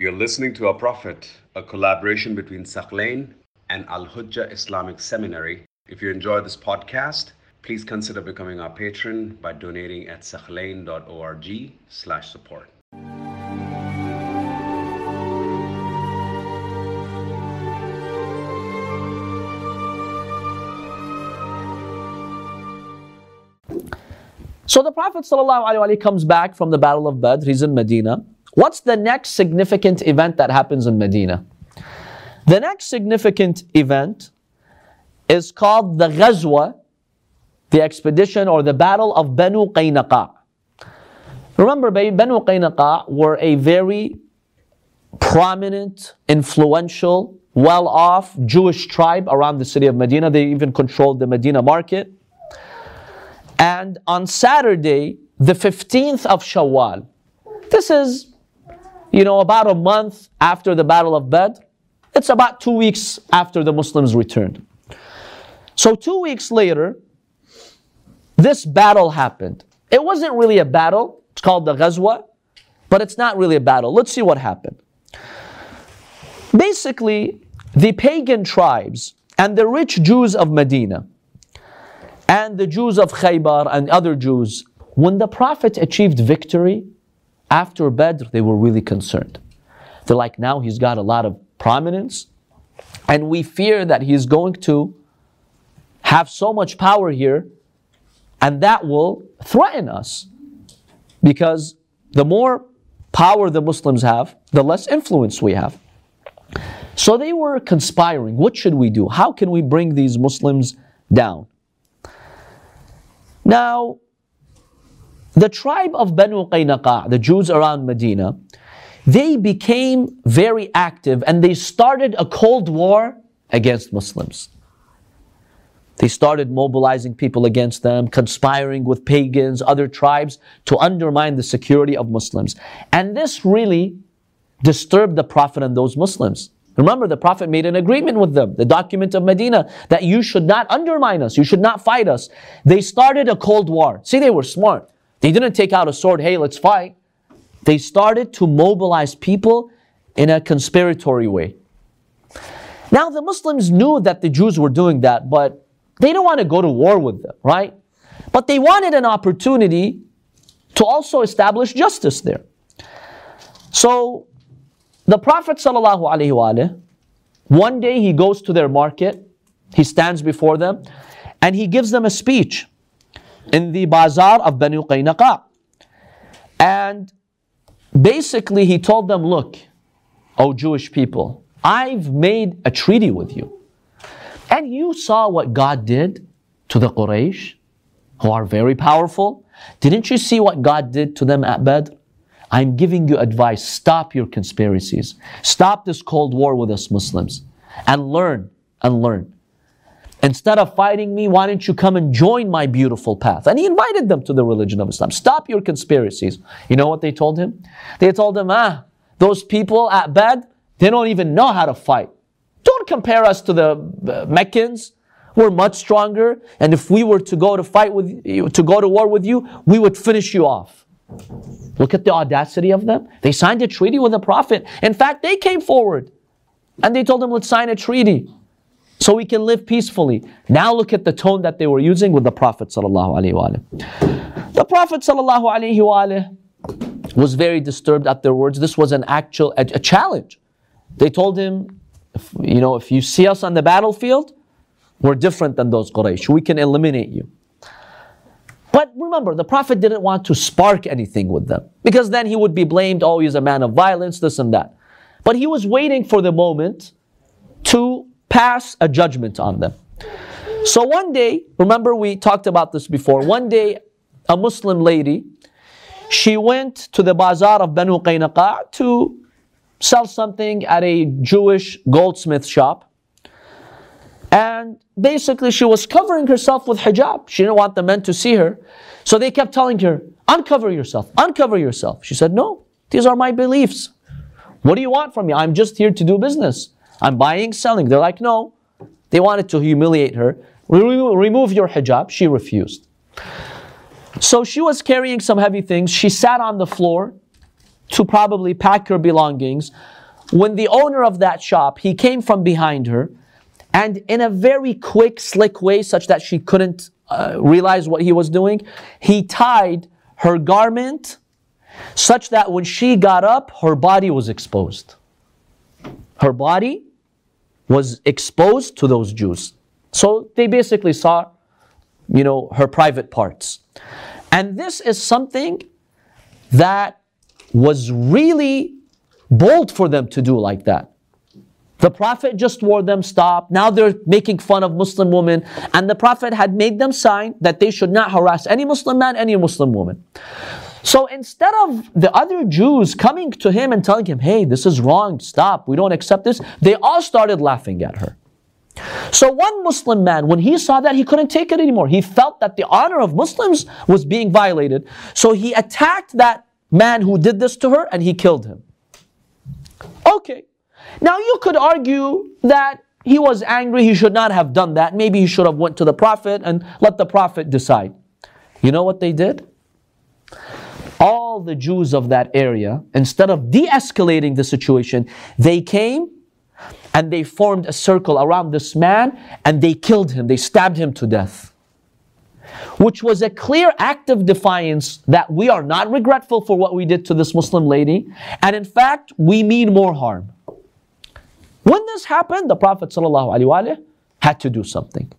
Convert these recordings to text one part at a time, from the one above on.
You're listening to Our Prophet, a collaboration between Sahlein and Al Hudja Islamic Seminary. If you enjoy this podcast, please consider becoming our patron by donating at sahlein.org/support. So the Prophet ﷺ comes back from the Battle of Badr. He's in Medina. What's the next significant event that happens in Medina? The next significant event is called the Ghazwa, the expedition or the Battle of Banu Qaynuqa. Remember, Banu Qaynuqa were a very prominent, influential, well-off Jewish tribe around the city of Medina. They even controlled the Medina market. And on Saturday, the 15th of Shawwal, this is, about a month after the Battle of Badr. It's about 2 weeks after the Muslims returned. So 2 weeks later, this battle happened. It wasn't really a battle. It's called the Ghazwa, but it's not really a battle. Let's see what happened. Basically, the pagan tribes and the rich Jews of Medina, and the Jews of Khaybar and other Jews, when the Prophet achieved victory after Badr, they were really concerned. They're like, now he's got a lot of prominence, and we fear that he's going to have so much power here, and that will threaten us. Because the more power the Muslims have, the less influence we have. So they were conspiring. What should we do? How can we bring these Muslims down? Now, the tribe of Banu Qaynuqa, the Jews around Medina, they became very active and they started a cold war against Muslims. They started mobilizing people against them, conspiring with pagans, other tribes to undermine the security of Muslims. And this really disturbed the Prophet and those Muslims. Remember, the Prophet made an agreement with them, the Document of Medina, that you should not undermine us, you should not fight us. They started a cold war. See, they were smart. They didn't take out a sword, hey, let's fight. They started to mobilize people in a conspiratory way. Now, the Muslims knew that the Jews were doing that, but they don't want to go to war with them, right? But they wanted an opportunity to also establish justice there. So, the Prophet ﷺ, one day he goes to their market, he stands before them, and he gives them a speech in the bazaar of Banu Qaynuqa. And basically he told them, look, O Jewish people, I've made a treaty with you. And you saw what God did to the Quraysh, who are very powerful. Didn't you see what God did to them at Badr? I'm giving you advice, stop your conspiracies. Stop this cold war with us Muslims. And learn. Instead of fighting me, why don't you come and join my beautiful path? And he invited them to the religion of Islam. Stop your conspiracies. You know what they told him? They told him, those people at Badr, they don't even know how to fight. Don't compare us to the Meccans. We're much stronger. And if we were to go to fight with you, to go to war with you, we would finish you off. Look at the audacity of them. They signed a treaty with the Prophet. In fact, they came forward and they told him, let's sign a treaty so we can live peacefully. Now look at the tone that they were using with the Prophet ﷺ. The Prophet ﷺ was very disturbed at their words. This was an actual a challenge. They told him, if you see us on the battlefield, we're different than those Quraysh. We can eliminate you. But remember, the Prophet didn't want to spark anything with them. Because then he would be blamed, oh, he's a man of violence, this and that. But he was waiting for the moment to pass a judgment on them. So one day, remember we talked about this before. One day, a Muslim lady, she went to the bazaar of Banu Qaynuqa to sell something at a Jewish goldsmith shop. And basically she was covering herself with hijab. She didn't want the men to see her. So they kept telling her, uncover yourself, uncover yourself. She said, no, these are my beliefs. What do you want from me? I'm just here to do business. I'm buying, selling. They're like, no. They wanted to humiliate her. Remove your hijab. She refused. So she was carrying some heavy things. She sat on the floor to probably pack her belongings, when the owner of that shop, he came from behind her, and in a very quick, slick way, such that she couldn't realize what he was doing, he tied her garment such that when she got up, her body was exposed. Her body was exposed to those Jews. So they basically saw, you know, her private parts. And this is something that was really bold for them to do like that. The Prophet just warned them, stop. Now they're making fun of Muslim women. And the Prophet had made them sign that they should not harass any Muslim man, any Muslim woman. So instead of the other Jews coming to him and telling him, hey, this is wrong, stop, we don't accept this, they all started laughing at her. So one Muslim man, when he saw that, he couldn't take it anymore. He felt that the honor of Muslims was being violated. So he attacked that man who did this to her and he killed him. Okay. Now you could argue that he was angry, he should not have done that. Maybe he should have went to the Prophet and let the Prophet decide. You know what they did? All the Jews of that area, instead of de-escalating the situation, they came and they formed a circle around this man and they killed him, they stabbed him to death. Which was a clear act of defiance that we are not regretful for what we did to this Muslim lady. And in fact, we mean more harm. When this happened, the Prophet ﷺ had to do something.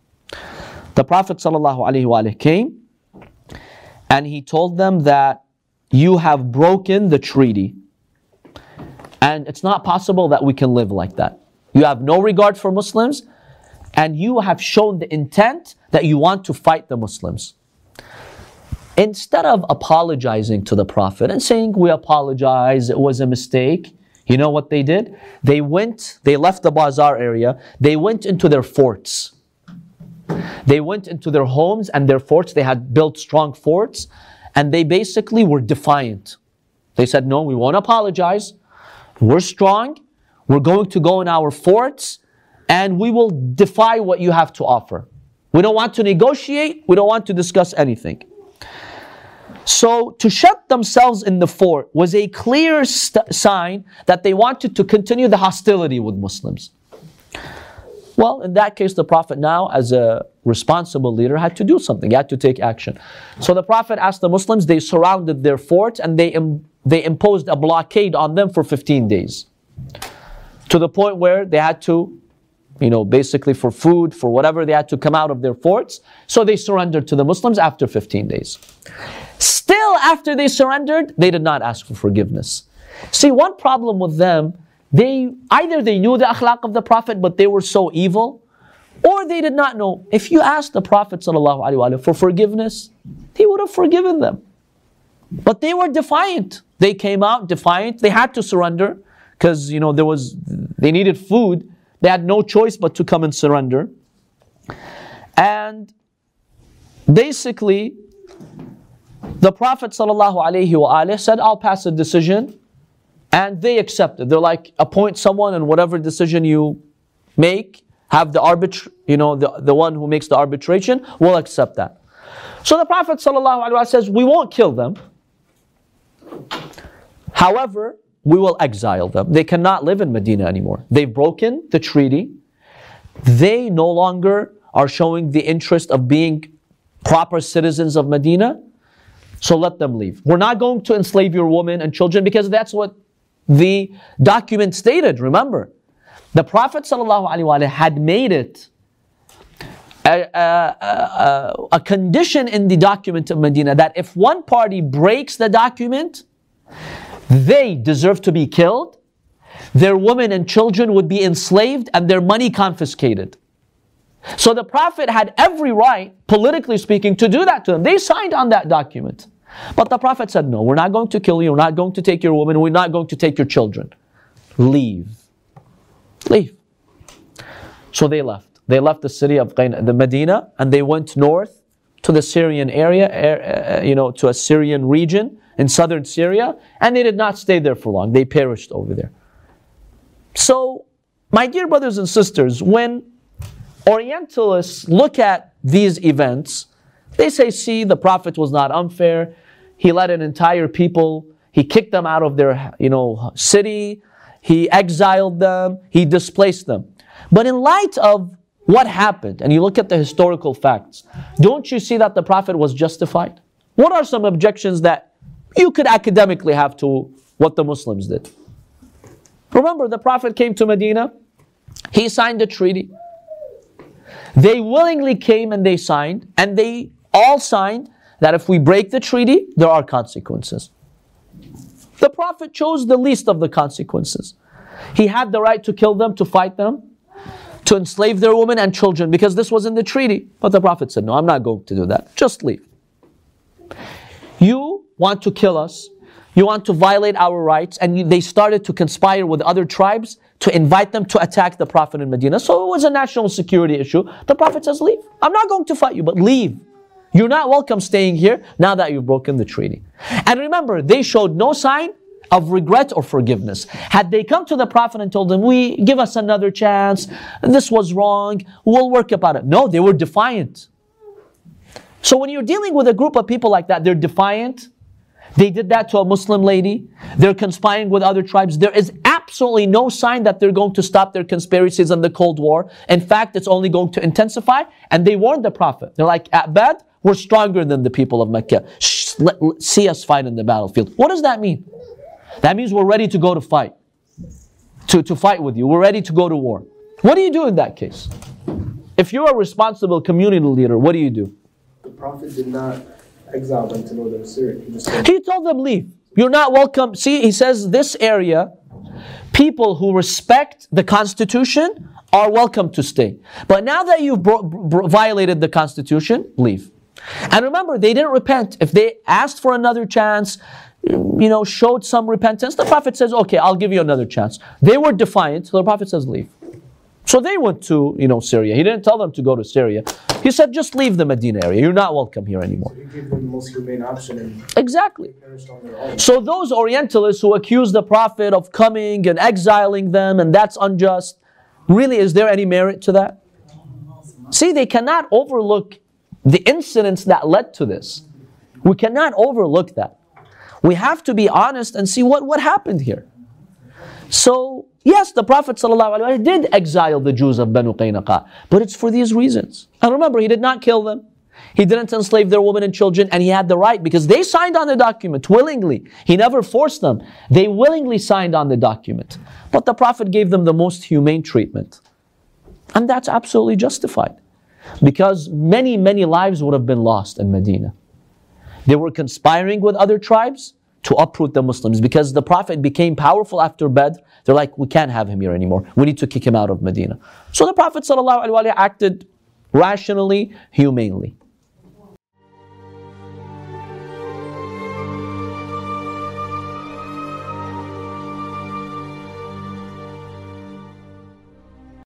The Prophet ﷺ came and he told them that you have broken the treaty. And it's not possible that we can live like that. You have no regard for Muslims. And you have shown the intent that you want to fight the Muslims. Instead of apologizing to the Prophet and saying, we apologize, it was a mistake, you know what they did? They left the bazaar area, they went into their forts. They went into their homes and their forts, they had built strong forts, and they basically were defiant. They said, no, we won't apologize, we're strong, we're going to go in our forts, and we will defy what you have to offer. We don't want to negotiate, we don't want to discuss anything. So to shut themselves in the fort was a clear sign that they wanted to continue the hostility with Muslims. Well, in that case, the Prophet now, as a responsible leader, had to do something, he had to take action. So the Prophet asked the Muslims, they surrounded their fort and they imposed a blockade on them for 15 days. To the point where they had to, you know, basically for food, for whatever, they had to come out of their forts. So they surrendered to the Muslims after 15 days. Still, after they surrendered, they did not ask for forgiveness. See, one problem with them, they knew the akhlaq of the Prophet, but they were so evil, or they did not know. If you asked the Prophet ﷺ for forgiveness, he would have forgiven them. But they were defiant. They came out defiant. They had to surrender because, you know, they needed food. They had no choice but to come and surrender. And basically, the Prophet ﷺ said, I'll pass a decision. And they accepted. They're like, appoint someone and whatever decision you make, have the one who makes the arbitration, will accept that. So the Prophet ﷺ says, we won't kill them. However, we will exile them. They cannot live in Medina anymore. They've broken the treaty. They no longer are showing the interest of being proper citizens of Medina. So let them leave. We're not going to enslave your women and children because that's what the document stated. Remember, the Prophet ﷺ had made it a condition in the document of Medina that if one party breaks the document, they deserve to be killed, their women and children would be enslaved, and their money confiscated. So the Prophet had every right, politically speaking, to do that to them. They signed on that document. But the Prophet said, no, we're not going to kill you, we're not going to take your women, we're not going to take your children. Leave. Leave. So they left. They left the city of the Medina, and they went north to the Syrian area, to a Syrian region, in southern Syria, and they did not stay there for long. They perished over there. So, my dear brothers and sisters, when Orientalists look at these events, they say, see, the Prophet was not unfair. He led an entire people He kicked them out of their, city. He exiled them. He displaced them. But in light of what happened, and you look at the historical facts, don't you see that the Prophet was justified? What are some objections that you could academically have to what the Muslims did? Remember, the Prophet came to Medina. He signed a treaty. They willingly came and they signed, and they all signed that if we break the treaty, there are consequences. The Prophet chose the least of the consequences. He had the right to kill them, to fight them, to enslave their women and children, because this was in the treaty. But the Prophet said, no, I'm not going to do that. Just leave. You want to kill us. You want to violate our rights. And they started to conspire with other tribes to invite them to attack the Prophet in Medina. So it was a national security issue. The Prophet says, leave. I'm not going to fight you, but leave. You're not welcome staying here now that you've broken the treaty. And remember, they showed no sign of regret or forgiveness. Had they come to the Prophet and told him, give us another chance, this was wrong, we'll work about it. No, they were defiant. So when you're dealing with a group of people like that, they're defiant. They did that to a Muslim lady. They're conspiring with other tribes. There is absolutely no sign that they're going to stop their conspiracies in the Cold War. In fact, it's only going to intensify. And they warned the Prophet. They're like, at bad, we're stronger than the people of Mecca. See us fight in the battlefield. What does that mean? That means we're ready to go to fight. To fight with you. We're ready to go to war. What do you do in that case? If you're a responsible community leader, what do you do? The Prophet did not exile them to northern Syria. He told them, leave. You're not welcome. See, he says this area, people who respect the Constitution are welcome to stay. But now that you've violated the Constitution, leave. And remember, they didn't repent. If they asked for another chance, showed some repentance, the Prophet says, okay, I'll give you another chance. They were defiant, so the Prophet says, leave. So they went to, Syria. He didn't tell them to go to Syria. He said, just leave the Medina area. You're not welcome here anymore. So you give them the most humane option. Exactly. So those Orientalists who accuse the Prophet of coming and exiling them, and that's unjust, really, is there any merit to that? See, they cannot overlook the incidents that led to this. We cannot overlook that. We have to be honest and see what happened here. So, yes, the Prophet ﷺ did exile the Jews of Banu Qaynuqa, but it's for these reasons. And remember, he did not kill them. He didn't enslave their women and children, and he had the right because they signed on the document willingly. He never forced them. They willingly signed on the document. But the Prophet gave them the most humane treatment. And that's absolutely justified. Because many, many lives would have been lost in Medina. They were conspiring with other tribes to uproot the Muslims. Because the Prophet became powerful after Badr. They're like, we can't have him here anymore. We need to kick him out of Medina. So the Prophet ﷺ acted rationally, humanely.